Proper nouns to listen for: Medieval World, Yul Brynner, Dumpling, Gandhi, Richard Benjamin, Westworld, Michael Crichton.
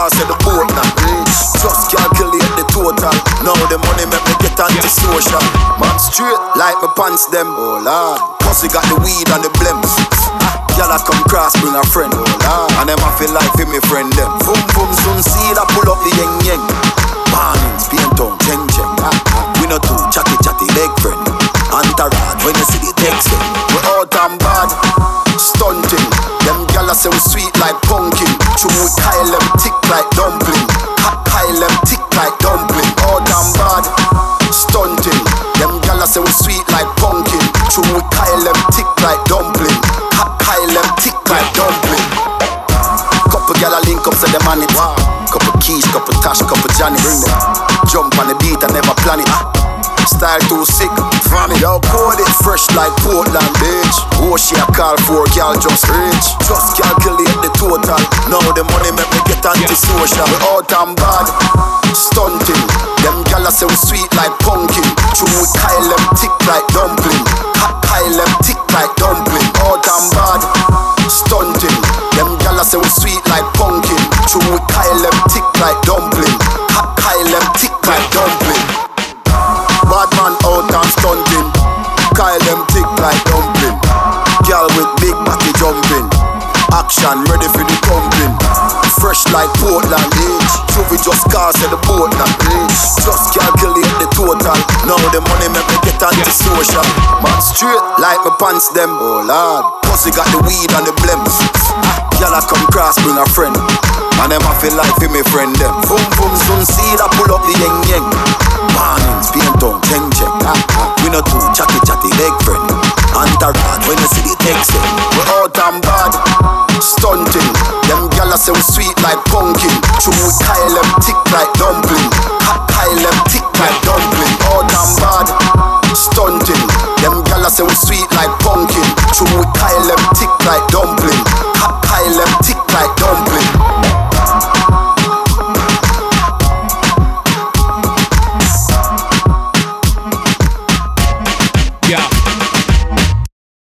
cause of the boat now. Just calculate the total. Now the money make me get antisocial. Man straight like my pants them. Oh lord, cause we got the weed and the blems. Y'all a come cross bring a friend. Oh lord, and them a feel like fi me friend them. Boom boom soon see that pull up the yeng yeng. Mornings paint on cheng cheng. We no too chatty chatty leg friend. Antarad when you see the text them. We out and bad, stunting. Them gyal a say we sweet like pumpkin. True we Kyle them tick like dumpling. Kyle them tick like dumpling. Out and bad, stunting. Them gyal a say we sweet like pumpkin. True we Kyle them tick like dumpling. Kyle them tick like dumpling. Couple gyal a link up say them on it. Couple keys, couple tash, couple Janis. Jump on the beat and never plan it. Style too sick, vomit. Yo, code it fresh like Portland, bitch. Oh, she a call for girl just rich. Just calculate the total. Now the money make me get antisocial. We out and bad, stunting. Them gyal a say we sweet like pumpkin. True we Kyle them tick like dumpling. Kyle them tick like dumpling. Out and bad, stunting. Them gyal a say we sweet like pumpkin. True we Kyle them tick like dumpling. Kyle them tick like dumpling. Bad man out and stunting. Kyle them thick like dumpling. Girl with big body jumping. Action ready for the pumping. Fresh like Portland, eh? So we just cars at the boat now, eh? Just calculate the total. Now the money make me get antisocial. Man straight like my pants them. Oh lord, cause we got the weed and the blems. Y'all a come cross bring a friend. And them a feel like fi me friend them. Boom boom soon see that pull up the yeng yeng. Mornings paint on cheng cheng. We no too chatty chatty leg friend. Antarad when you see the text them. We out and bad, stunting. Them gyal a say we sweet like pumpkin. True we Kyle them tick like dumpling. Kyle them tick like dumpling. Out and bad, stunting. Them gyal a say we sweet like pumpkin. True we Kyle them tick like dumpling. Kyle them tick like dumpling.